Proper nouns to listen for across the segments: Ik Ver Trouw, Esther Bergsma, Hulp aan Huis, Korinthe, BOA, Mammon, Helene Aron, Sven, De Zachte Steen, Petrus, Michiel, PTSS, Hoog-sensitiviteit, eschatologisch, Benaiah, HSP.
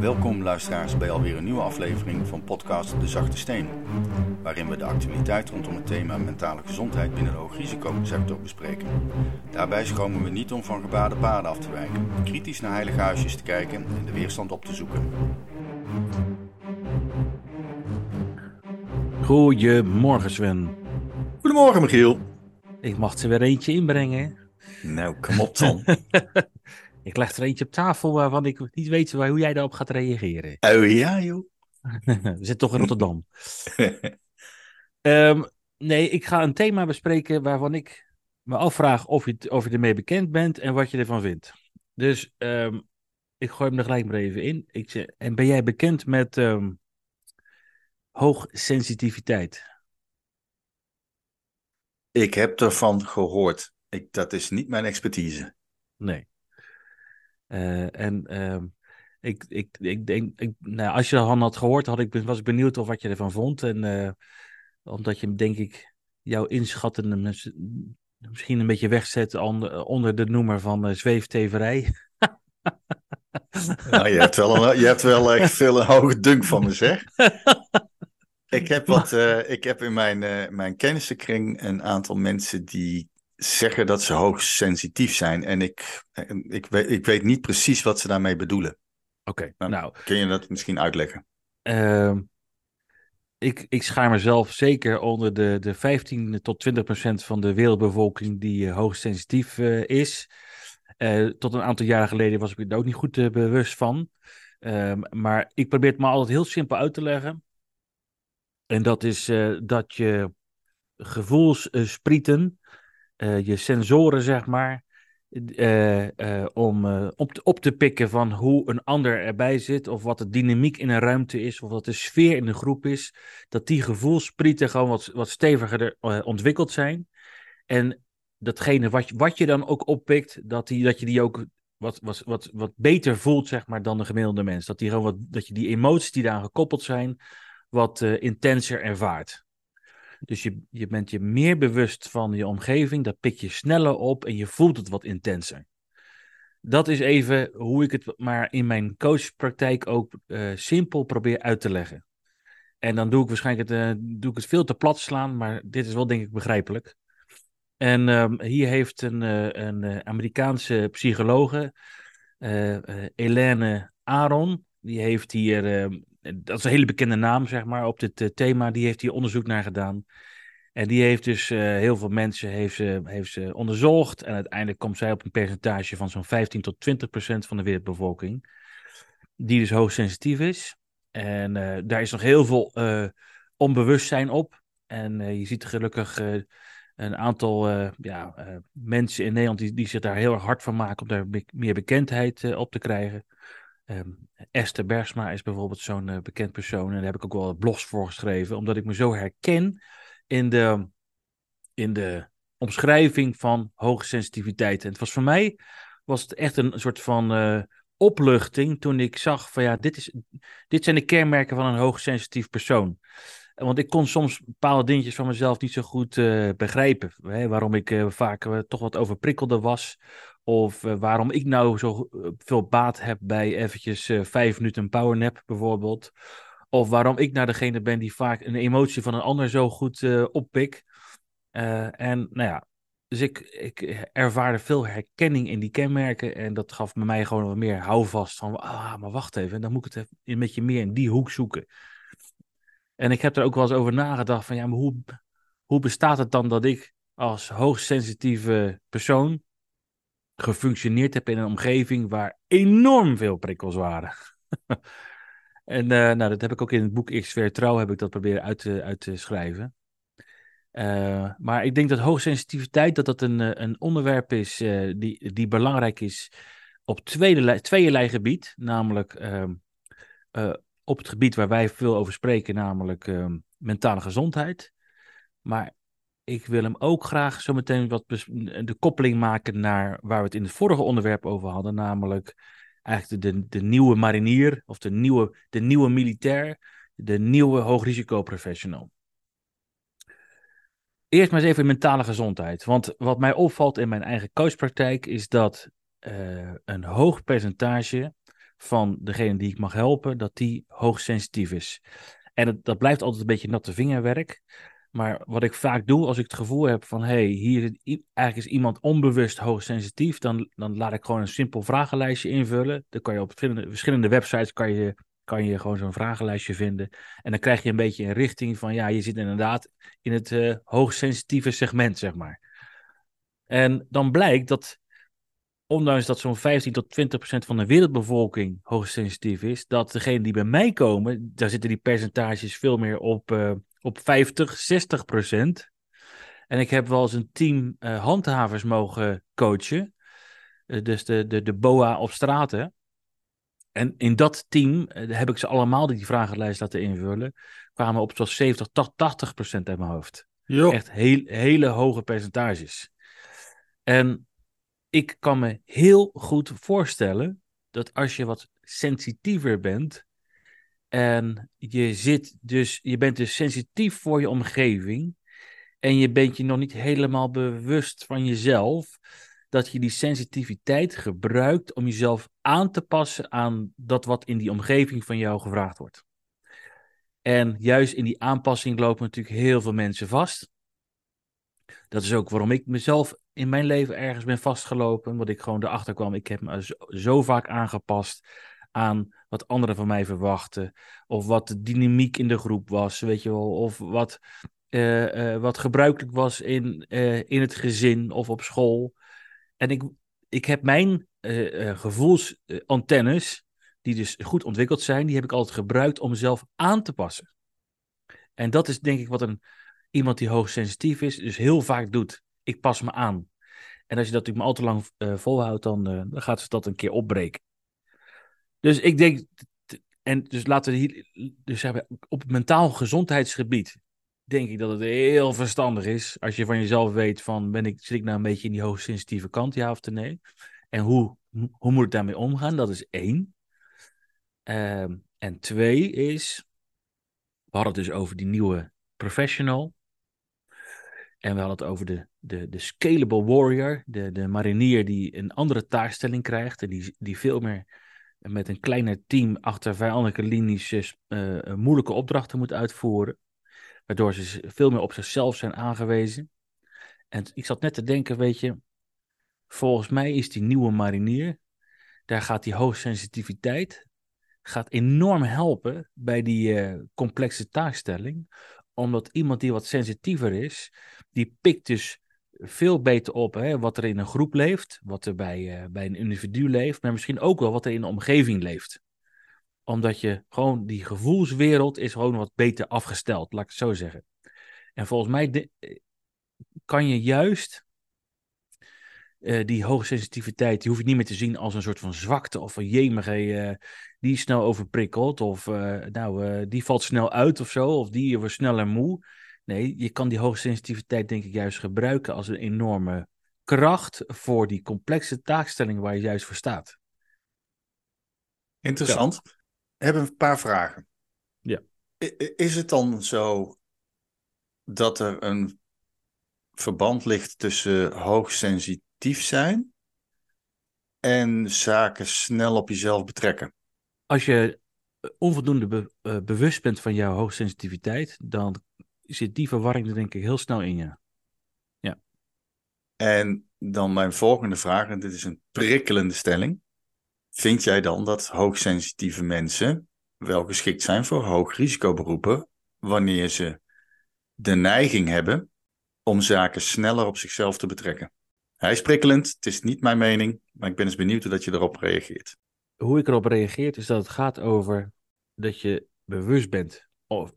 Welkom luisteraars bij alweer een nieuwe aflevering van podcast De Zachte Steen, waarin we de actualiteit rondom het thema mentale gezondheid binnen de hoogrisicosector bespreken. Daarbij schromen we niet om van gebaarde paden af te wijken, kritisch naar heilige huisjes te kijken en de weerstand op te zoeken. Goedemorgen Sven. Goedemorgen Michiel. Ik mag er weer eentje inbrengen. Nou, kom op dan. Ik leg er eentje op tafel waarvan ik niet weet hoe jij daarop gaat reageren. Oh ja, joh. We zitten toch in Rotterdam. Ik ga een thema bespreken waarvan ik me afvraag of je ermee bekend bent en wat je ervan vindt. Dus ik gooi hem er gelijk maar even in. En ben jij bekend met hoogsensitiviteit? Ik heb ervan gehoord. Dat is niet mijn expertise. Nee. Ik denk, als je ervan had gehoord, was ik benieuwd of wat je ervan vond. En omdat je, denk ik, jouw inschatten misschien een beetje wegzet onder de noemer van zweefteverij. Nou, je hebt wel echt veel een hoge dunk van me, zeg. Ik heb in mijn kennissenkring een aantal mensen die zeggen dat ze hoogsensitief zijn. En ik weet niet precies wat ze daarmee bedoelen. Oké, nou, kun je dat misschien uitleggen? Ik schaar mezelf zeker onder de 15 tot 20% van de wereldbevolking die hoogsensitief is. Tot een aantal jaren geleden was ik er ook niet goed bewust van. Maar ik probeer het maar altijd heel simpel uit te leggen. En dat is dat je gevoelssprieten, je sensoren, zeg maar, op te pikken van hoe een ander erbij zit, of wat de dynamiek in een ruimte is, of wat de sfeer in de groep is, dat die gevoelsprieten gewoon wat steviger ontwikkeld zijn. En datgene wat je dan ook oppikt, dat je die ook wat beter voelt, zeg maar, dan de gemiddelde mens. Dat je die emoties die daaraan gekoppeld zijn, wat intenser ervaart. Dus je bent je meer bewust van je omgeving, dat pik je sneller op en je voelt het wat intenser. Dat is even hoe ik het maar in mijn coachpraktijk ook simpel probeer uit te leggen. En dan doe ik het veel te plat slaan, maar dit is wel, denk ik, begrijpelijk. En hier heeft een Amerikaanse psychologe, Helene Aron, die heeft hier... dat is een hele bekende naam, zeg maar, op dit thema. Die heeft hier onderzoek naar gedaan. En die heeft dus heel veel mensen heeft ze onderzocht. En uiteindelijk komt zij op een percentage van zo'n 15% tot 20% van de wereldbevolking. Die dus hoogsensitief is. En daar is nog heel veel onbewustzijn op. En je ziet gelukkig een aantal mensen in Nederland die zich daar heel erg hard van maken om daar meer bekendheid op te krijgen. Esther Bergsma is bijvoorbeeld zo'n bekend persoon. En daar heb ik ook wel blogs voor geschreven. Omdat ik me zo herken in de omschrijving van hoogsensitiviteit. En het was voor mij echt een soort van opluchting toen ik zag van dit zijn de kenmerken van een hoogsensitief persoon. Want ik kon soms bepaalde dingetjes van mezelf niet zo goed begrijpen. Hè? Waarom ik vaak toch wat overprikkelde was. Of waarom ik nou zo veel baat heb bij eventjes 5 minuten een powernap bijvoorbeeld. Of waarom ik nou degene ben die vaak een emotie van een ander zo goed oppik. Dus ik ervaarde veel herkenning in die kenmerken. En dat gaf mij gewoon wat meer houvast van, maar wacht even. Dan moet ik het een beetje meer in die hoek zoeken. En ik heb er ook wel eens over nagedacht van, maar hoe bestaat het dan dat ik als hoogsensitieve persoon gefunctioneerd heb in een omgeving waar enorm veel prikkels waren. En dat heb ik ook in het boek Ik Ver Trouw heb ik dat proberen uit te schrijven. Maar ik denk dat hoogsensitiviteit dat een onderwerp is die belangrijk is op tweeërlei gebied. Namelijk op het gebied waar wij veel over spreken, namelijk mentale gezondheid. Maar ik wil hem ook graag zometeen de koppeling maken naar waar we het in het vorige onderwerp over hadden. Namelijk eigenlijk de nieuwe marinier of de nieuwe militair, de nieuwe hoogrisicoprofessional. Eerst maar eens even mentale gezondheid. Want wat mij opvalt in mijn eigen coachpraktijk is dat een hoog percentage van degene die ik mag helpen, dat die hoogsensitief is. En dat blijft altijd een beetje natte vingerwerk. Maar wat ik vaak doe, als ik het gevoel heb van... hier eigenlijk is iemand onbewust hoogsensitief... dan laat ik gewoon een simpel vragenlijstje invullen. Dan kan je op verschillende websites kan je gewoon zo'n vragenlijstje vinden. En dan krijg je een beetje een richting van... je zit inderdaad in het hoogsensitieve segment, zeg maar. En dan blijkt dat... ondanks dat zo'n 15% tot 20% van de wereldbevolking hoogsensitief is... dat degene die bij mij komen... daar zitten die percentages veel meer op 50%, 60%. En ik heb wel eens een team handhavers mogen coachen. Dus de BOA op straten. En in dat team heb ik ze allemaal die vragenlijst laten invullen. Kwamen op zo'n 70% tot 80% uit mijn hoofd. Jo. Echt hele hoge percentages. En ik kan me heel goed voorstellen dat als je wat sensitiever bent... en je bent dus sensitief voor je omgeving... en je bent je nog niet helemaal bewust van jezelf... dat je die sensitiviteit gebruikt om jezelf aan te passen... aan dat wat in die omgeving van jou gevraagd wordt. En juist in die aanpassing lopen natuurlijk heel veel mensen vast. Dat is ook waarom ik mezelf in mijn leven ergens ben vastgelopen... omdat ik gewoon erachter kwam, ik heb me zo vaak aangepast... aan wat anderen van mij verwachten, of wat de dynamiek in de groep was, weet je wel, of wat gebruikelijk was in het gezin of op school. En ik heb mijn gevoelsantennes, die dus goed ontwikkeld zijn, die heb ik altijd gebruikt om mezelf aan te passen. En dat is denk ik wat iemand die hoogsensitief is, dus heel vaak doet. Ik pas me aan. En als je dat natuurlijk maar al te lang volhoudt, dan gaat ze dat een keer opbreken. Dus ik denk, en dus laten we op het mentaal gezondheidsgebied denk ik dat het heel verstandig is. Als je van jezelf weet van, zit ik nou een beetje in die hoogsensitieve kant, ja of nee? En hoe moet ik daarmee omgaan? Dat is 1. En 2 is, we hadden het dus over die nieuwe professional. En we hadden het over de scalable warrior, de marinier die een andere taakstelling krijgt. En die veel meer... met een kleiner team achter vijandelijke linies moeilijke opdrachten moet uitvoeren. Waardoor ze veel meer op zichzelf zijn aangewezen. En ik zat net te denken, weet je, volgens mij is die nieuwe marinier, daar gaat die hoogsensitiviteit, gaat enorm helpen bij die complexe taakstelling. Omdat iemand die wat sensitiever is, die pikt dus veel beter op wat er in een groep leeft, wat er bij een individu leeft, maar misschien ook wel wat er in de omgeving leeft. Omdat je gewoon die gevoelswereld is gewoon wat beter afgesteld, laat ik het zo zeggen. En volgens mij kan je juist die hoogsensitiviteit, die hoef je niet meer te zien als een soort van zwakte of een jemige die snel overprikkelt of die valt snel uit of zo, of die wordt sneller moe. Nee, je kan die hoogsensitiviteit denk ik juist gebruiken als een enorme kracht voor die complexe taakstelling waar je juist voor staat. Interessant. Ja. Ik heb een paar vragen. Ja. Is het dan zo dat er een verband ligt tussen hoogsensitief zijn en zaken snel op jezelf betrekken? Als je onvoldoende bewust bent van jouw hoogsensitiviteit, dan zit die verwarring er denk ik heel snel in, ja. Ja. En dan mijn volgende vraag, en dit is een prikkelende stelling. Vind jij dan dat hoogsensitieve mensen wel geschikt zijn voor hoogrisicoberoepen wanneer ze de neiging hebben om zaken sneller op zichzelf te betrekken? Hij is prikkelend, het is niet mijn mening, maar ik ben eens benieuwd hoe dat je erop reageert. Hoe ik erop reageer is dat het gaat over dat je bewust bent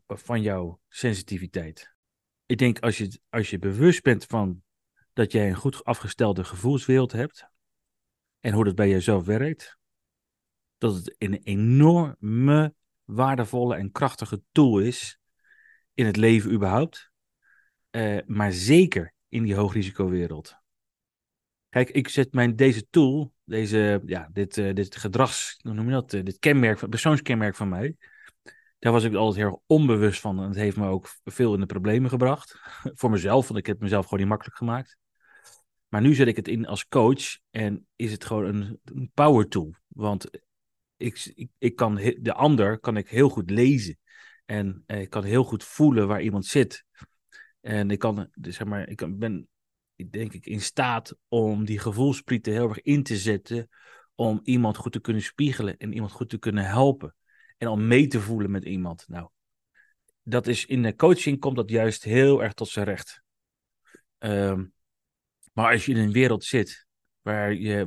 van jouw sensitiviteit. Ik denk als je bewust bent van dat jij een goed afgestelde gevoelswereld hebt en hoe dat bij jezelf werkt, dat het een enorme waardevolle en krachtige tool is in het leven überhaupt, maar zeker in die hoogrisicowereld. Kijk, ik zet deze tool, dit gedrags, hoe noem je dat, dit kenmerk, persoonskenmerk van mij. Daar was ik altijd heel erg onbewust van. En het heeft me ook veel in de problemen gebracht. Voor mezelf, want ik heb mezelf gewoon niet makkelijk gemaakt. Maar nu zet ik het in als coach. En is het gewoon een power tool. Want de ander kan ik heel goed lezen. En ik kan heel goed voelen waar iemand zit. En ik kan, zeg maar, ik ben in staat om die gevoelsprieten heel erg in te zetten om iemand goed te kunnen spiegelen en iemand goed te kunnen helpen. En om mee te voelen met iemand. Nou, dat is in de coaching komt dat juist heel erg tot zijn recht. Maar als je in een wereld zit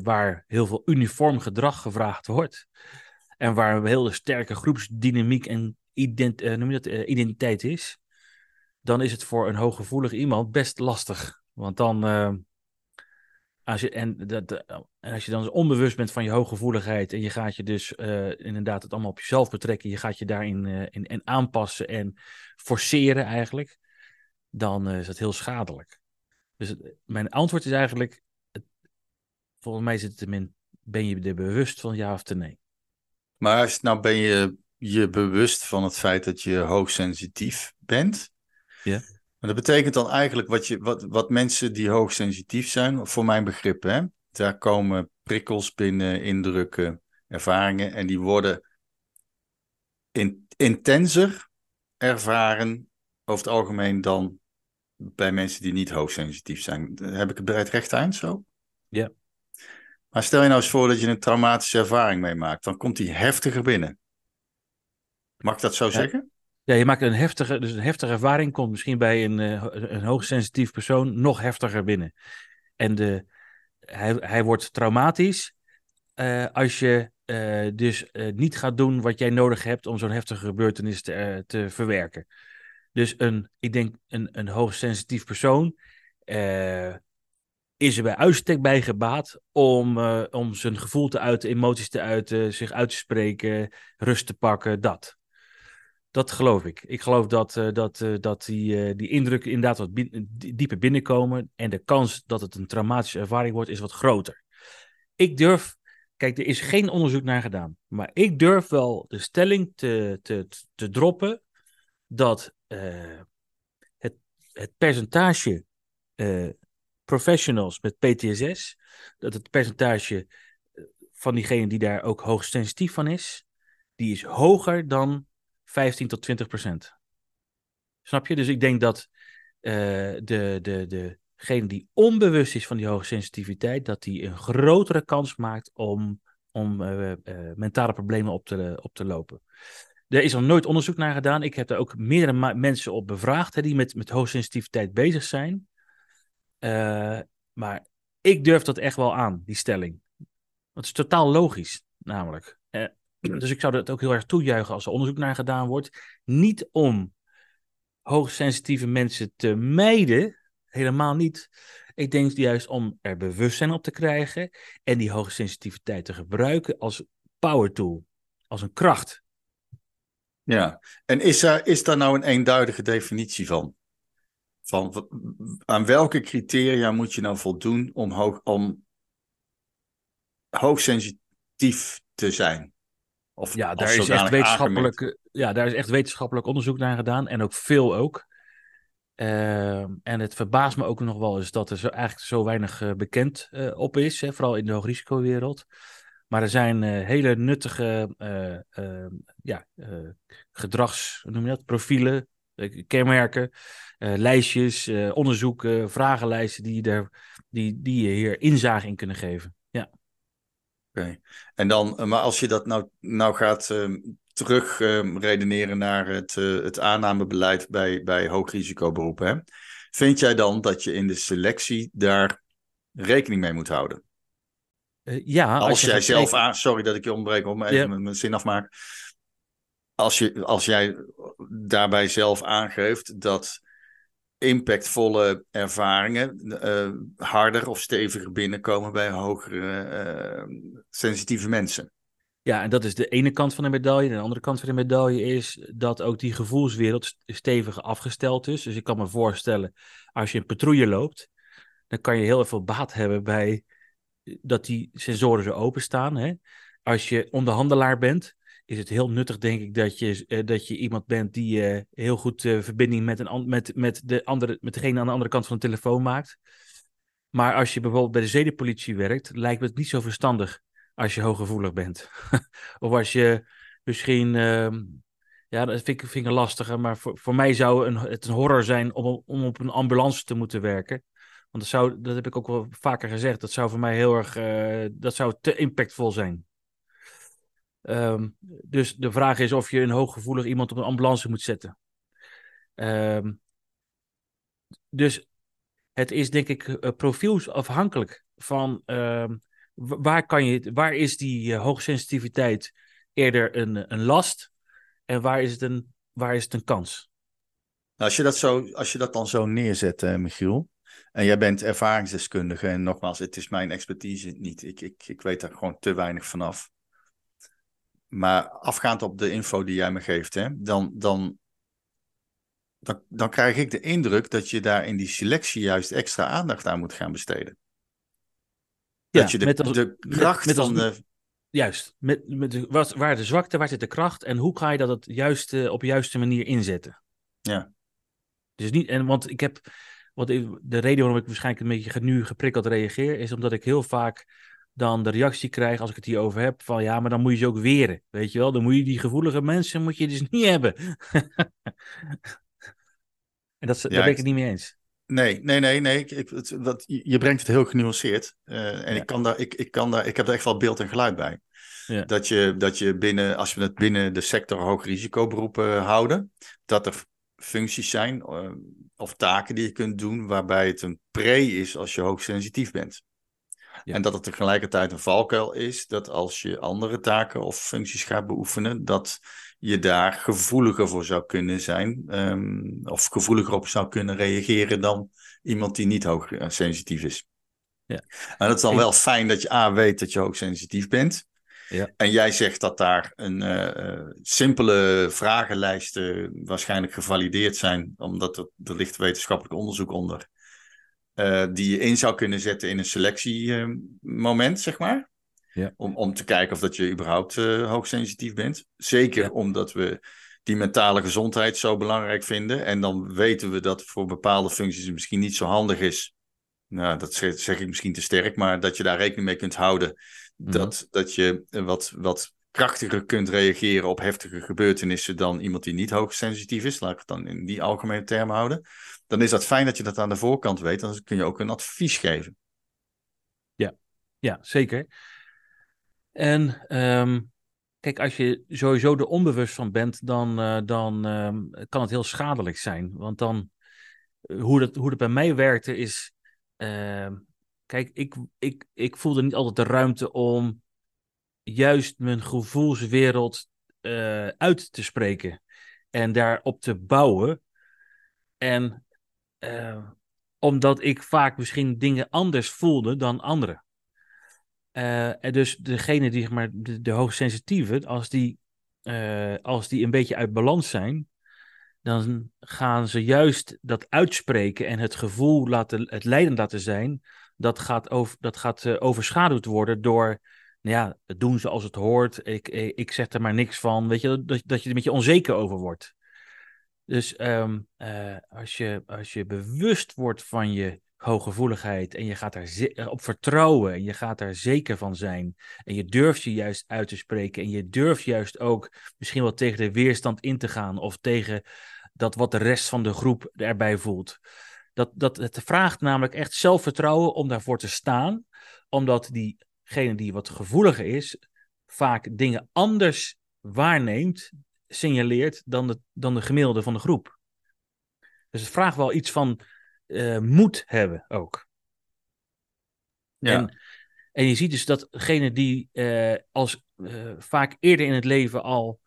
waar heel veel uniform gedrag gevraagd wordt en waar een hele sterke groepsdynamiek en identiteit is, dan is het voor een hooggevoelig iemand best lastig. Want dan, als je dan onbewust bent van je hooggevoeligheid en je gaat je dus inderdaad het allemaal op jezelf betrekken, je gaat je daarin in aanpassen en forceren eigenlijk, dan is dat heel schadelijk. Dus mijn antwoord is eigenlijk, volgens mij zit het hem in, ben je er bewust van ja of te nee? Maar nou ben je bewust van het feit dat je hoogsensitief bent. Ja. Maar dat betekent dan eigenlijk wat mensen die hoogsensitief zijn, voor mijn begrip, hè, daar komen prikkels binnen, indrukken, ervaringen en die worden intenser ervaren over het algemeen dan bij mensen die niet hoogsensitief zijn. Heb ik het bereid recht eind zo? Ja. Maar stel je nou eens voor dat je een traumatische ervaring meemaakt, dan komt die heftiger binnen. Mag ik dat zo zeggen? Ja, je maakt een heftige ervaring komt misschien bij een hoogsensitief persoon nog heftiger binnen. En hij wordt traumatisch als je niet gaat doen wat jij nodig hebt om zo'n heftige gebeurtenis te verwerken. Dus ik denk een hoogsensitief persoon is er bij uitstek bij gebaat om zijn gevoel te uiten, emoties te uiten, zich uit te spreken, rust te pakken, dat. Dat geloof ik. Ik geloof dat die indrukken inderdaad wat dieper binnenkomen en de kans dat het een traumatische ervaring wordt is wat groter. Kijk, er is geen onderzoek naar gedaan, maar ik durf wel de stelling te droppen dat het percentage professionals met PTSS, dat het percentage van diegene die daar ook hoogsensitief van is, die is hoger dan 15% tot 20%. Snap je? Dus ik denk dat degene die onbewust is van die hoge sensitiviteit, dat die een grotere kans maakt om mentale problemen op te lopen. Er is nog nooit onderzoek naar gedaan. Ik heb daar ook meerdere mensen op bevraagd, hè, die met hoge sensitiviteit bezig zijn. Maar ik durf dat echt wel aan, die stelling. Dat is totaal logisch, namelijk. Dus ik zou dat ook heel erg toejuichen als er onderzoek naar gedaan wordt. Niet om hoogsensitieve mensen te mijden, helemaal niet. Ik denk juist om er bewustzijn op te krijgen en die hoogsensitiviteit te gebruiken als power tool, als een kracht. Ja, en is daar nou een eenduidige definitie van? Van aan welke criteria moet je nou voldoen om hoogsensitief te zijn? Of ja, daar is echt wetenschappelijk onderzoek naar gedaan. En ook veel ook. En het verbaast me ook nog wel eens dat er eigenlijk zo weinig bekend op is. Hè, vooral in de hoogrisicowereld. Maar er zijn hele nuttige gedrags, hoe noem je dat, profielen, kenmerken, lijstjes, onderzoeken, vragenlijsten die je hier inzage in kunnen geven. Ja. Okay. En dan, maar als je dat nou gaat terugredeneren naar het aannamebeleid bij hoogrisicoberoepen, hè? Vind jij dan dat je in de selectie daar rekening mee moet houden? Ja. Als jij zelf... Sorry dat ik je ontbreek, hoor, maar even mijn zin afmaak. Als jij daarbij zelf aangeeft dat impactvolle ervaringen harder of steviger binnenkomen bij hogere sensitieve mensen. Ja, en dat is de ene kant van de medaille. En de andere kant van de medaille is dat ook die gevoelswereld steviger afgesteld is. Dus ik kan me voorstellen, als je een patrouille loopt, dan kan je heel veel baat hebben bij dat die sensoren zo openstaan. Hè? Als je onderhandelaar bent, is het heel nuttig, denk ik, dat je iemand bent die heel goed verbinding met degene aan de andere kant van de telefoon maakt. Maar als je bijvoorbeeld bij de zedenpolitie werkt, lijkt me het niet zo verstandig als je hooggevoelig bent. Of als je misschien... ja, dat vind ik een lastige. Maar voor mij zou het een horror zijn om op een ambulance te moeten werken. Want dat heb ik ook wel vaker gezegd. Dat zou voor mij heel erg... dat zou te impactvol zijn. Dus de vraag is of je een hooggevoelig iemand op een ambulance moet zetten. Dus het is denk ik profielsafhankelijk van... Waar is die hoogsensitiviteit eerder een last en waar is het een kans? Als je dat dan zo neerzet, Michiel, en jij bent ervaringsdeskundige en nogmaals, het is mijn expertise niet, ik weet daar gewoon te weinig vanaf. Maar afgaand op de info die jij me geeft, hè, dan krijg ik de indruk dat je daar in die selectie juist extra aandacht aan moet gaan besteden. Dat je waar de zwakte, waar zit de kracht en hoe ga je dat op de juiste manier inzetten? Ja. Dus niet, en want ik heb, wat de reden waarom ik waarschijnlijk een beetje nu geprikkeld reageer, is omdat ik heel vaak dan de reactie krijg als ik het hierover heb van ja, maar dan moet je ze ook weren, weet je wel? Dan moet je die gevoelige mensen moet je dus niet hebben. En daar ben ik het niet mee eens. Nee. Je brengt het heel genuanceerd. En ja. Ik heb er echt wel beeld en geluid bij. Ja. Dat je binnen, als we het binnen de sector hoog risicoberoepen houden, dat er functies zijn of taken die je kunt doen waarbij het een pre is als je hoogsensitief bent. Ja. En dat het tegelijkertijd een valkuil is dat als je andere taken of functies gaat beoefenen, dat je daar gevoeliger voor zou kunnen zijn of gevoeliger op zou kunnen reageren dan iemand die niet hoogsensitief is. Ja. En dat is dan wel fijn dat je weet dat je hoogsensitief bent. Ja. En jij zegt dat daar een simpele vragenlijsten waarschijnlijk gevalideerd zijn, omdat er ligt wetenschappelijk onderzoek onder, die je in zou kunnen zetten in een selectiemoment, zeg maar. Ja. Om te kijken of dat je überhaupt hoogsensitief bent. Zeker omdat we die mentale gezondheid zo belangrijk vinden. En dan weten we dat voor bepaalde functies het misschien niet zo handig is. Nou, dat zeg ik misschien te sterk. Maar dat je daar rekening mee kunt houden. Dat je wat krachtiger kunt reageren op heftige gebeurtenissen dan iemand die niet hoogsensitief is. Laat ik het dan in die algemene termen houden. Dan is dat fijn dat je dat aan de voorkant weet. Dan kun je ook een advies geven. Ja, zeker. En kijk, als je sowieso er onbewust van bent, dan kan het heel schadelijk zijn. Want dan, hoe dat bij mij werkte is... kijk, ik voelde niet altijd de ruimte om juist mijn gevoelswereld uit te spreken. En daarop te bouwen. En omdat ik vaak misschien dingen anders voelde dan anderen. En dus degene die, maar de hoogsensitieven, als die een beetje uit balans zijn, dan gaan ze juist dat uitspreken en het gevoel het leidend laten zijn, dat gaat overschaduwd worden door, nou ja, het doen zoals het hoort, ik zeg er maar niks van, weet je, dat je er een beetje onzeker over wordt. Dus als je bewust wordt van je hooggevoeligheid en je gaat daar op vertrouwen en je gaat daar zeker van zijn en je durft je juist uit te spreken en je durft juist ook misschien wel tegen de weerstand in te gaan of tegen dat wat de rest van de groep erbij voelt. Dat het vraagt namelijk echt zelfvertrouwen om daarvoor te staan, omdat diegene die wat gevoeliger is vaak dingen anders waarneemt, signaleert dan de gemiddelde van de groep. Dus het vraagt wel iets van moed hebben ook. Ja. En je ziet dus dat degene die vaak eerder in het leven al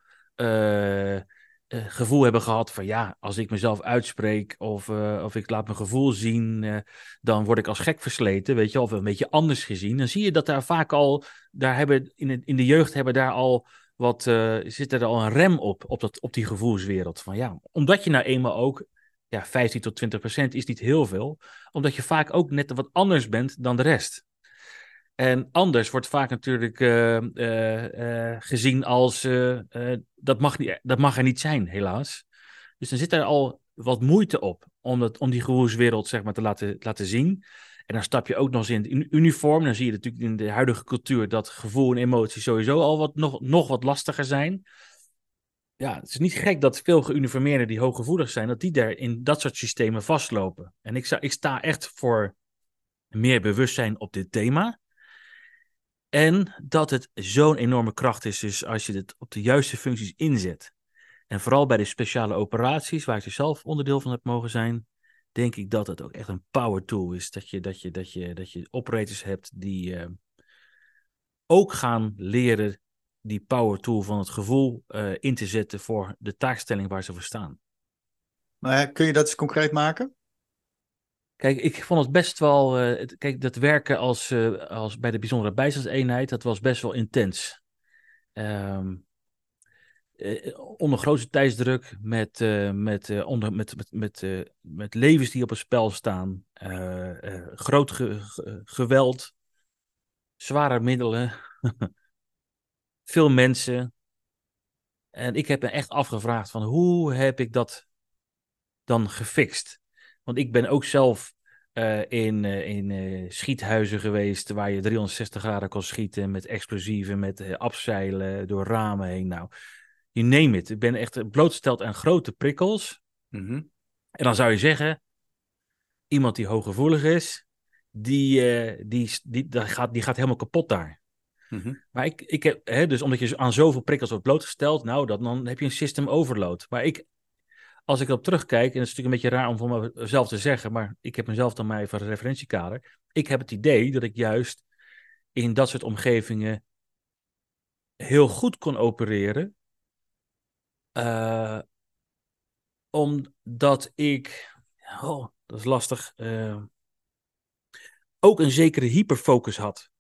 gevoel hebben gehad van ja, als ik mezelf uitspreek of ik laat mijn gevoel zien, dan word ik als gek versleten, weet je, of een beetje anders gezien. Dan zie je dat daar vaak al, in de jeugd hebben daar al wat, zit er al een rem op die gevoelswereld. Van ja, omdat je nou eenmaal ook, ja, 15-20% is niet heel veel, omdat je vaak ook net wat anders bent dan de rest. En anders wordt vaak natuurlijk gezien als dat mag er niet zijn, helaas. Dus dan zit er al wat moeite op om die gevoelswereld, zeg maar, te laten zien. En dan stap je ook nog eens in het uniform. Dan zie je natuurlijk in de huidige cultuur dat gevoel en emotie sowieso al nog wat lastiger zijn. Ja, het is niet gek dat veel geuniformeerden die hooggevoelig zijn, dat die daar in dat soort systemen vastlopen. En ik sta echt voor meer bewustzijn op dit thema. En dat het zo'n enorme kracht is, dus als je het op de juiste functies inzet. En vooral bij de speciale operaties, waar ik er zelf onderdeel van heb mogen zijn, denk ik dat het ook echt een power tool is. Dat je operators hebt die ook gaan leren die power tool van het gevoel in te zetten voor de taakstelling waar ze voor staan. Maar kun je dat eens concreet maken? Kijk, ik vond het best wel... dat werken als bij de bijzondere bijstandseenheid, dat was best wel intens. Onder grote tijdsdruk, met levens die op het spel staan, groot geweld, zware middelen, veel mensen. En ik heb me echt afgevraagd van hoe heb ik dat dan gefixt? Want ik ben ook zelf in schiethuizen geweest waar je 360 graden kon schieten met explosieven, met afzeilen door ramen heen. Nou, you name it. Ik ben echt blootgesteld aan grote prikkels. Mm-hmm. En dan zou je zeggen, iemand die hooggevoelig is, die gaat helemaal kapot daar. Mm-hmm. Maar ik heb, dus omdat je aan zoveel prikkels wordt blootgesteld, nou, dan heb je een system overload. Maar als ik erop terugkijk, en het is natuurlijk een beetje raar om van mezelf te zeggen, maar ik heb mezelf dan maar even een referentiekader. Ik heb het idee dat ik juist in dat soort omgevingen heel goed kon opereren. Omdat ik... Oh, dat is lastig. Ook een zekere hyperfocus had.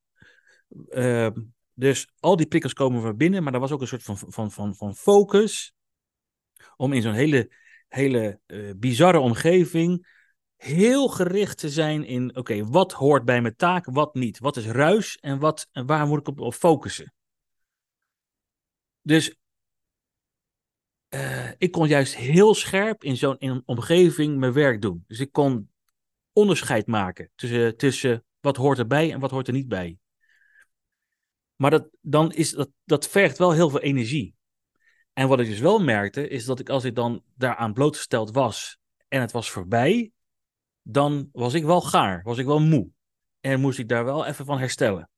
Dus al die prikkels komen van binnen, maar er was ook een soort van focus om in zo'n hele bizarre omgeving heel gericht te zijn in... Oké, wat hoort bij mijn taak, wat niet? Wat is ruis en waar moet ik op focussen? Dus... ik kon juist heel scherp in een omgeving mijn werk doen. Dus ik kon onderscheid maken tussen wat hoort erbij en wat hoort er niet bij. Maar dat vergt wel heel veel energie. En wat ik dus wel merkte, is dat als ik dan daaraan blootgesteld was en het was voorbij, dan was ik wel gaar, was ik wel moe. En moest ik daar wel even van herstellen.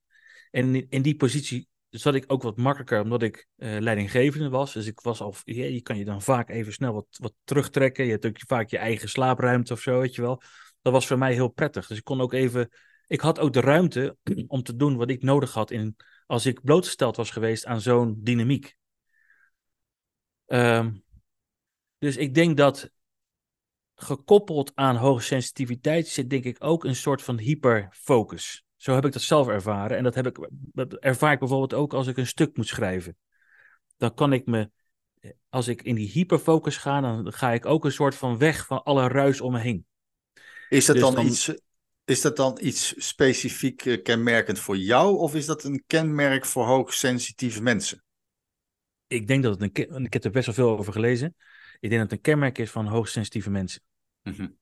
En in die positie zat ik ook wat makkelijker, omdat ik leidinggevende was. Dus ik was al... je kan je dan vaak even snel wat terugtrekken. Je hebt ook vaak je eigen slaapruimte of zo, weet je wel. Dat was voor mij heel prettig. Dus ik kon ook even... Ik had ook de ruimte om te doen wat ik nodig had als ik blootgesteld was geweest aan zo'n dynamiek. Dus ik denk dat gekoppeld aan hoge sensitiviteit zit denk ik ook een soort van hyperfocus. Zo heb ik dat zelf ervaren. En dat ervaar ik bijvoorbeeld ook als ik een stuk moet schrijven. Dan kan ik als ik in die hyperfocus ga, dan ga ik ook een soort van weg van alle ruis om me heen. Is dat dan iets specifiek kenmerkend voor jou? Of is dat een kenmerk voor hoogsensitieve mensen? Ik denk dat het ik heb er best wel veel over gelezen. Ik denk dat het een kenmerk is van hoogsensitieve mensen. Mm-hmm.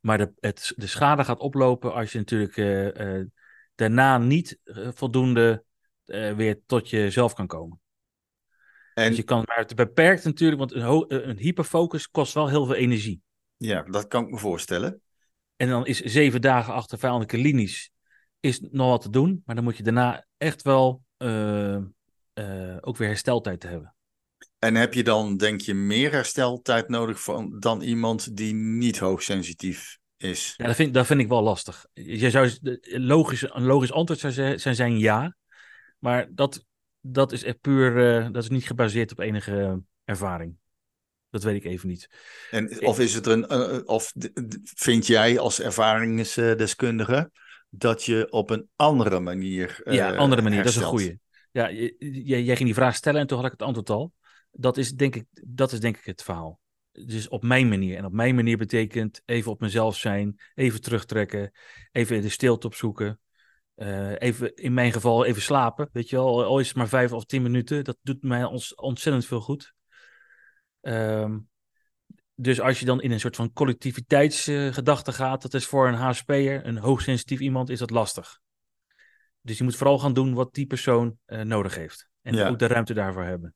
Maar de schade gaat oplopen als je natuurlijk daarna niet voldoende weer tot jezelf kan komen. En... Dus je kan maar het beperkt natuurlijk, want een hyperfocus kost wel heel veel energie. Ja, dat kan ik me voorstellen. En dan is 7 dagen achter vijandelijke linies is nog wat te doen, maar dan moet je daarna echt wel ook weer hersteltijd hebben. En heb je dan, denk je, meer hersteltijd nodig dan iemand die niet hoogsensitief is? Ja, dat vind ik wel lastig. Een logisch antwoord zou zijn ja. Maar dat is echt puur... dat is niet gebaseerd op enige ervaring. Dat weet ik even niet. En of is het vind jij als ervaringsdeskundige dat je op een andere manier herstelt? Dat is een goeie. Ja, jij ging die vraag stellen en toen had ik het antwoord al. Dat is denk ik het verhaal. Dus op mijn manier. En op mijn manier betekent even op mezelf zijn. Even terugtrekken. Even de stilte opzoeken. Even, in mijn geval, even slapen. Weet je wel, al is het maar 5 of 10 minuten. Dat doet mij ontzettend veel goed. Dus als je dan in een soort van collectiviteitsgedachte gaat, dat is voor een HSP'er, een hoogsensitief iemand, is dat lastig. Dus je moet vooral gaan doen wat die persoon nodig heeft. En ook de ruimte daarvoor hebben.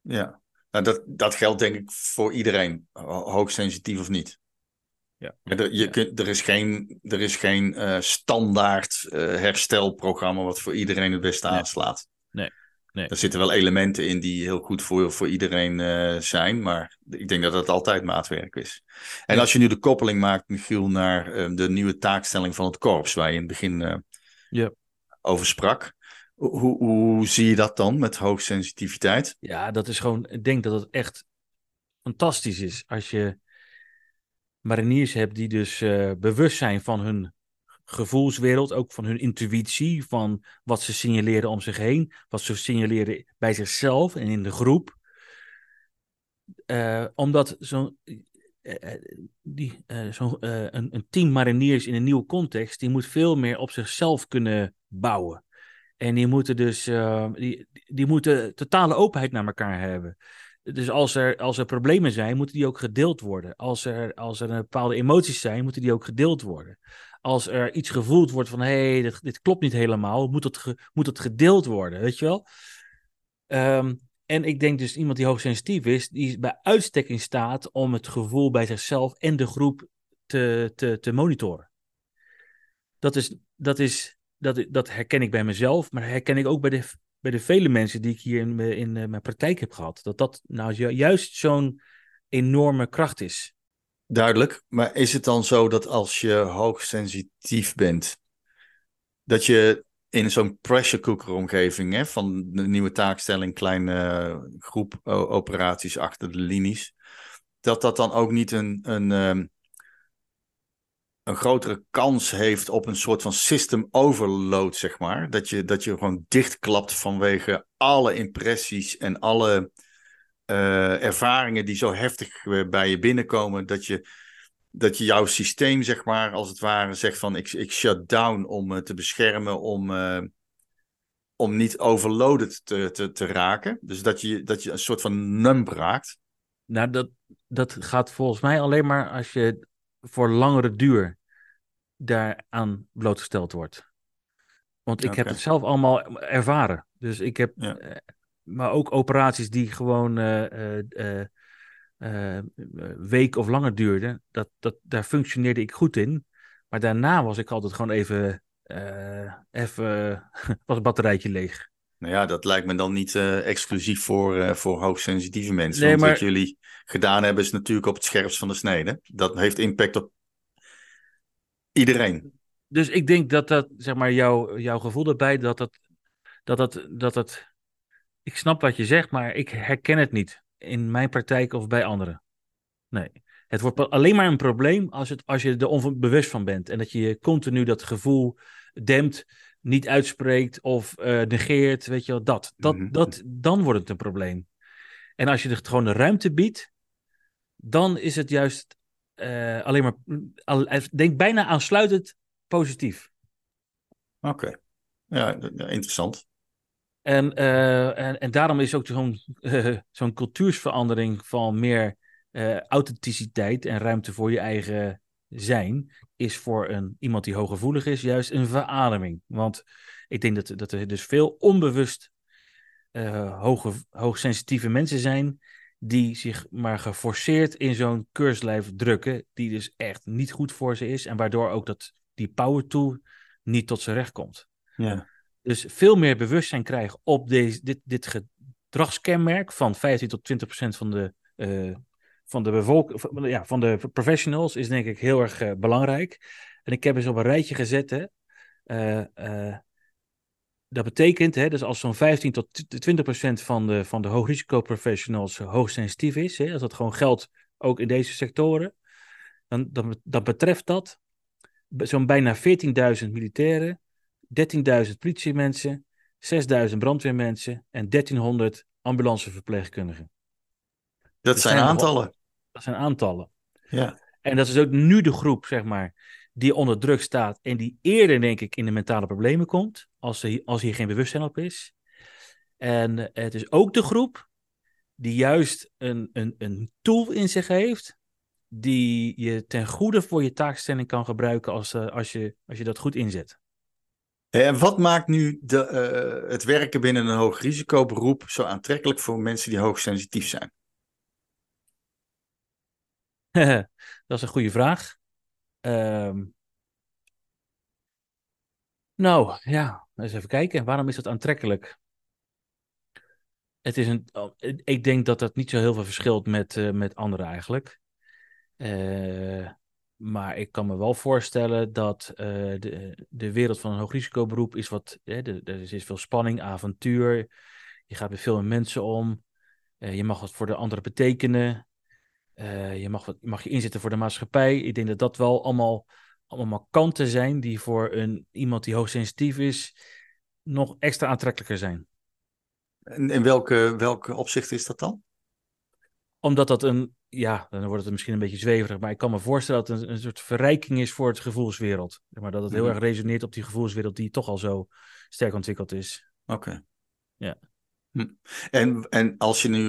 Ja, nou, dat geldt denk ik voor iedereen, hoogsensitief of niet. Ja. Er is geen standaard herstelprogramma wat voor iedereen het beste aanslaat. Nee. Er zitten wel elementen in die heel goed voor iedereen zijn, maar ik denk dat dat altijd maatwerk is. En als je nu de koppeling maakt, Michiel, naar de nieuwe taakstelling van het korps, waar je in het begin over sprak. Hoe zie je dat dan met hoogsensitiviteit? Ja, dat is gewoon, ik denk dat het echt fantastisch is als je mariniers hebt die dus bewust zijn van hun gevoelswereld, ook van hun intuïtie, van wat ze signaleren om zich heen, wat ze signaleren bij zichzelf en in de groep. Omdat een team mariniers in een nieuwe context, die moet veel meer op zichzelf kunnen bouwen. En die moeten dus die moeten totale openheid naar elkaar hebben. Dus als er problemen zijn, moeten die ook gedeeld worden. Als er bepaalde emoties zijn, moeten die ook gedeeld worden. Als er iets gevoeld wordt van, hé, dit klopt niet helemaal, moet dat gedeeld worden, weet je wel? En ik denk dus iemand die hoogsensitief is, die is bij uitstek in staat om het gevoel bij zichzelf en de groep te monitoren. Dat herken ik bij mezelf, maar herken ik ook bij de vele mensen die ik hier in mijn praktijk heb gehad. Dat nou juist zo'n enorme kracht is. Duidelijk, maar is het dan zo dat als je hoogsensitief bent, dat je in zo'n pressure cooker omgeving, hè, van de nieuwe taakstelling, kleine groep operaties achter de linies, dat dan ook niet een grotere kans heeft op een soort van system overload, zeg maar. Dat je gewoon dichtklapt vanwege alle impressies en alle ervaringen die zo heftig bij je binnenkomen, dat je jouw systeem, zeg maar, als het ware zegt van ik shut down om te beschermen, om niet overloaded te raken. Dus dat je een soort van numb raakt. Nou, dat gaat volgens mij alleen maar als je voor langere duur daaraan blootgesteld wordt. Want ik heb het zelf allemaal ervaren. Dus ik heb... maar ook operaties die gewoon week of langer duurden. Daar functioneerde ik goed in. Maar daarna was ik altijd gewoon even was het batterijtje leeg. Nou ja, dat lijkt me dan niet exclusief voor hoogsensitieve mensen. Nee, want wat jullie gedaan hebben is natuurlijk op het scherpst van de snede. Dat heeft impact op iedereen. Dus ik denk dat zeg maar, jouw gevoel erbij, dat ik snap wat je zegt, maar ik herken het niet in mijn praktijk of bij anderen. Nee, het wordt alleen maar een probleem als je er onbewust van bent. En dat je continu dat gevoel dempt, niet uitspreekt of negeert, weet je wel, dan wordt het een probleem. En als je er gewoon de ruimte biedt, dan is het juist alleen maar, denk bijna aansluitend positief. Oké, ja, interessant. En daarom is ook zo'n cultuursverandering van meer authenticiteit en ruimte voor je eigen zijn, is voor iemand die hooggevoelig is juist een verademing. Want ik denk dat er dus veel onbewust hoogsensitieve mensen zijn die zich maar geforceerd in zo'n keurslijf drukken, die dus echt niet goed voor ze is en waardoor ook die power tool niet tot zijn recht komt. Ja. Dus veel meer bewustzijn krijgen op dit gedragskenmerk van 15% tot 20% van de professionals is denk ik heel erg belangrijk. En ik heb eens op een rijtje gezet. Hè. Dat betekent, hè, dus als zo'n 15% tot 20% van de hoogrisicoprofessionals hoogsensitief is, hè, als dat gewoon geldt ook in deze sectoren, dan betreft dat zo'n bijna 14.000 militairen, 13.000 politiemensen, 6.000 brandweermensen en 1.300 ambulanceverpleegkundigen. Dat zijn aantallen. Dat zijn aantallen. Ja. En dat is ook nu de groep, zeg maar, die onder druk staat en die eerder, denk ik, in de mentale problemen komt, als hier geen bewustzijn op is. En het is ook de groep die juist een tool in zich heeft die je ten goede voor je taakstelling kan gebruiken als je dat goed inzet. En wat maakt nu het werken binnen een hoog risicoberoep zo aantrekkelijk voor mensen die hoogsensitief zijn? Dat is een goede vraag. Nou ja, eens even kijken. Waarom is dat aantrekkelijk? Ik denk dat dat niet zo heel veel verschilt met anderen eigenlijk. Maar ik kan me wel voorstellen dat de wereld van een hoogrisicoberoep is wat... Er is veel spanning, avontuur. Je gaat met veel mensen om. Je mag wat voor de anderen betekenen. Je mag je inzetten voor de maatschappij. Ik denk dat dat wel allemaal kanten zijn die voor iemand die hoogsensitief is nog extra aantrekkelijker zijn. En in welke opzicht is dat dan? Omdat dat dan wordt het misschien een beetje zweverig, maar ik kan me voorstellen dat het een soort verrijking is voor het gevoelswereld. Maar dat het heel erg resoneert op die gevoelswereld die toch al zo sterk ontwikkeld is. Oké. Ja. En als je nu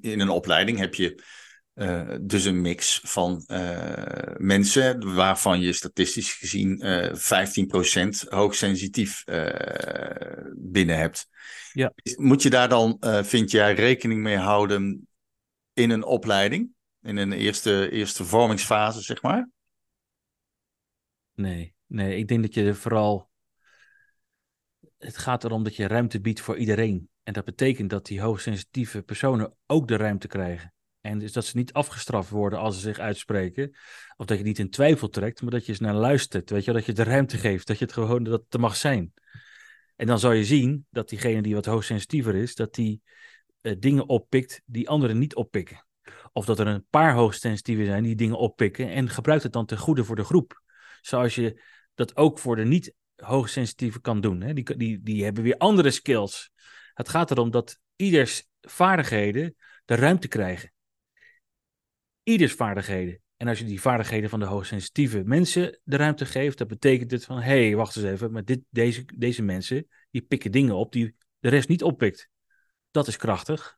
in een opleiding heb je dus een mix van mensen waarvan je statistisch gezien 15% hoogsensitief binnen hebt. Ja. Moet je daar dan, vind jij, rekening mee houden in een opleiding? In een eerste vormingsfase, zeg maar? Nee, ik denk dat je vooral... Het gaat erom dat je ruimte biedt voor iedereen. En dat betekent dat die hoogsensitieve personen ook de ruimte krijgen. En dus dat ze niet afgestraft worden als ze zich uitspreken. Of dat je niet in twijfel trekt, maar dat je eens naar luistert. Weet je, dat je de ruimte geeft, dat je het gewoon dat het mag zijn. En dan zal je zien dat diegene die wat hoogsensitiever is, dat die dingen oppikt die anderen niet oppikken. Of dat er een paar hoogsensitieven zijn die dingen oppikken en gebruikt het dan ten goede voor de groep. Zoals je dat ook voor de niet hoogsensitieven kan doen. Hè? Die hebben weer andere skills. Het gaat erom dat ieders vaardigheden de ruimte krijgen. Ieders vaardigheden. En als je die vaardigheden van de hoogsensitieve mensen de ruimte geeft, dat betekent het van, hé, wacht eens even, maar deze mensen, die pikken dingen op die de rest niet oppikt. Dat is krachtig.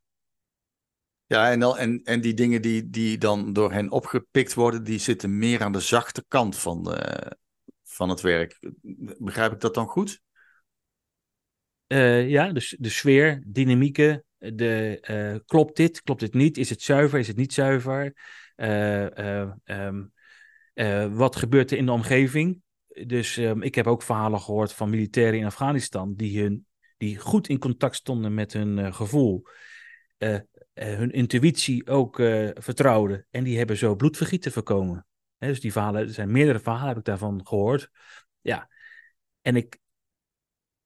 Ja, en die dingen die dan door hen opgepikt worden, die zitten meer aan de zachte kant van het werk. Begrijp ik dat dan goed? Ja, dus de sfeer, dynamieken, klopt dit niet, is het zuiver, is het niet zuiver, wat gebeurt er in de omgeving? Dus ik heb ook verhalen gehoord van militairen in Afghanistan die goed in contact stonden met hun gevoel, hun intuïtie ook vertrouwden en die hebben zo bloedvergieten voorkomen. Hè, dus die verhalen, er zijn meerdere verhalen heb ik daarvan gehoord. Ja, en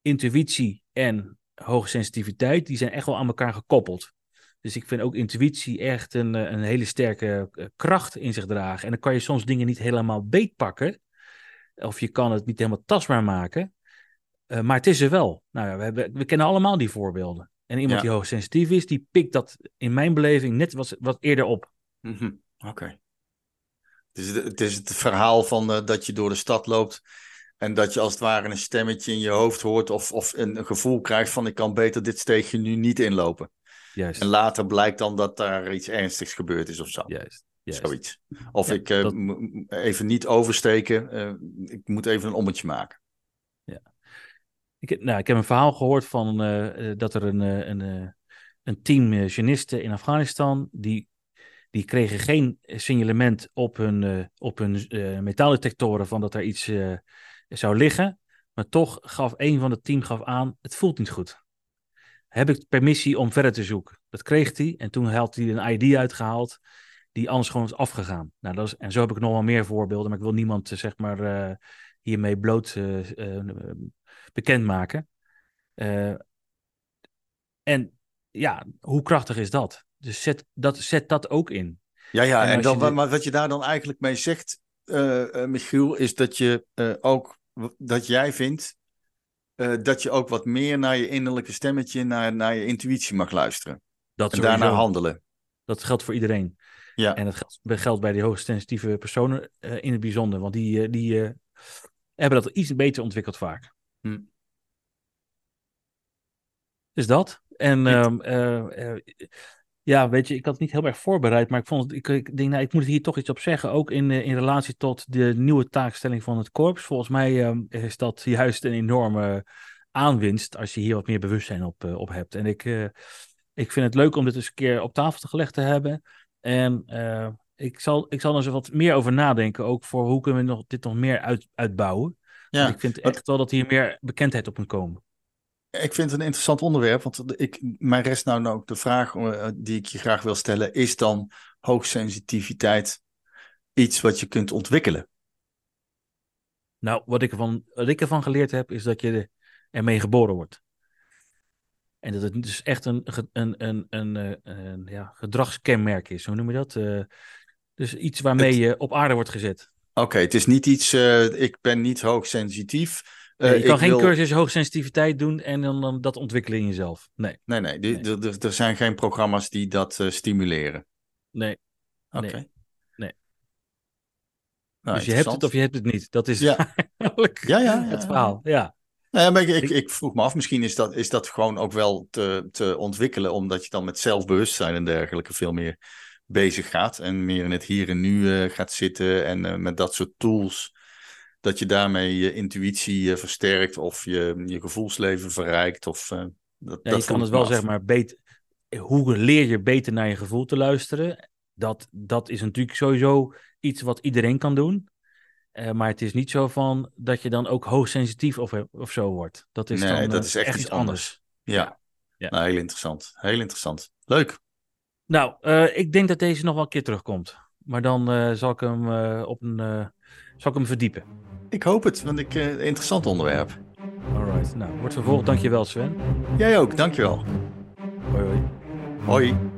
intuïtie en hoogsensitiviteit, die zijn echt wel aan elkaar gekoppeld. Dus ik vind ook intuïtie echt een hele sterke kracht in zich dragen. En dan kan je soms dingen niet helemaal beetpakken. Of je kan het niet helemaal tastbaar maken. Maar het is er wel. Nou ja, we kennen allemaal die voorbeelden. En iemand die hoogsensitief is, die pikt dat in mijn beleving net wat eerder op. Mm-hmm. Oké. Dus het is het verhaal van dat je door de stad loopt... En dat je als het ware een stemmetje in je hoofd hoort of een gevoel krijgt van ik kan beter dit steegje nu niet inlopen. Juist. En later blijkt dan dat daar iets ernstigs gebeurd is of zo. Juist. Zoiets. Of ja, ik even niet oversteken, ik moet even een ommetje maken. Ja. Ik heb een verhaal gehoord van dat er een team genisten in Afghanistan, die kregen geen signalement op hun metaaldetectoren van dat er iets... zou liggen, maar toch gaf een van het team aan, het voelt niet goed. Heb ik permissie om verder te zoeken? Dat kreeg hij en toen had hij een ID uitgehaald die anders gewoon was afgegaan. Nou, en zo heb ik nog wel meer voorbeelden, maar ik wil niemand zeg maar hiermee bloot bekendmaken. En ja, hoe krachtig is dat? Dus zet dat ook in. Ja, en dan, maar wat je daar dan eigenlijk mee zegt... Michiel, is dat je ook dat jij vindt dat je ook wat meer naar je innerlijke stemmetje, naar je intuïtie mag luisteren. Dat en daarna handelen. Dat geldt voor iedereen. Ja. En dat geldt bij die hoogsensitieve personen in het bijzonder, want die hebben dat iets beter ontwikkeld vaak. Dus dat. En Ja, weet je, ik had het niet heel erg voorbereid, maar ik denk, nou, ik moet hier toch iets op zeggen. Ook in relatie tot de nieuwe taakstelling van het korps. Volgens mij is dat juist een enorme aanwinst als je hier wat meer bewustzijn op hebt. En ik vind het leuk om dit eens een keer op tafel gelegd te hebben. En ik zal er eens wat meer over nadenken, ook voor hoe kunnen we dit nog meer uitbouwen. Ja, want ik vind echt wel dat hier meer bekendheid op moet komen. Ik vind het een interessant onderwerp, want mijn rest nou ook de vraag die ik je graag wil stellen, is dan hoogsensitiviteit iets wat je kunt ontwikkelen? Nou, wat ik ervan geleerd heb, is dat je ermee geboren wordt. En dat het dus echt een gedragskenmerk is, hoe noem je dat? Dus iets waarmee je op aarde wordt gezet. Oké, het is niet iets, ik ben niet hoogsensitief. Nee, je kan geen cursus hoogsensitiviteit doen en dan dat ontwikkelen in jezelf. Nee. Er zijn geen programma's die dat stimuleren. Nee. Oké. Nou, dus je hebt het of je hebt het niet. Dat is het verhaal. Ja. Nee, maar ik vroeg me af, misschien is dat gewoon ook wel te ontwikkelen, omdat je dan met zelfbewustzijn en dergelijke veel meer bezig gaat en meer in het hier en nu gaat zitten en met dat soort tools. Dat je daarmee je intuïtie versterkt of je gevoelsleven verrijkt. Je kan het wel, zeg maar, beter. Hoe leer je beter naar je gevoel te luisteren? Dat is natuurlijk sowieso iets wat iedereen kan doen. Maar het is niet zo van dat je dan ook hoogsensitief of zo wordt. Dat is echt iets anders. Ja. Nou, heel interessant. Leuk. Nou, ik denk dat deze nog wel een keer terugkomt. Maar dan zal ik hem verdiepen. Ik hoop het, want interessant onderwerp. Alright, nou, wordt vervolgd. Dankjewel, Sven. Jij ook, dankjewel. Hoi.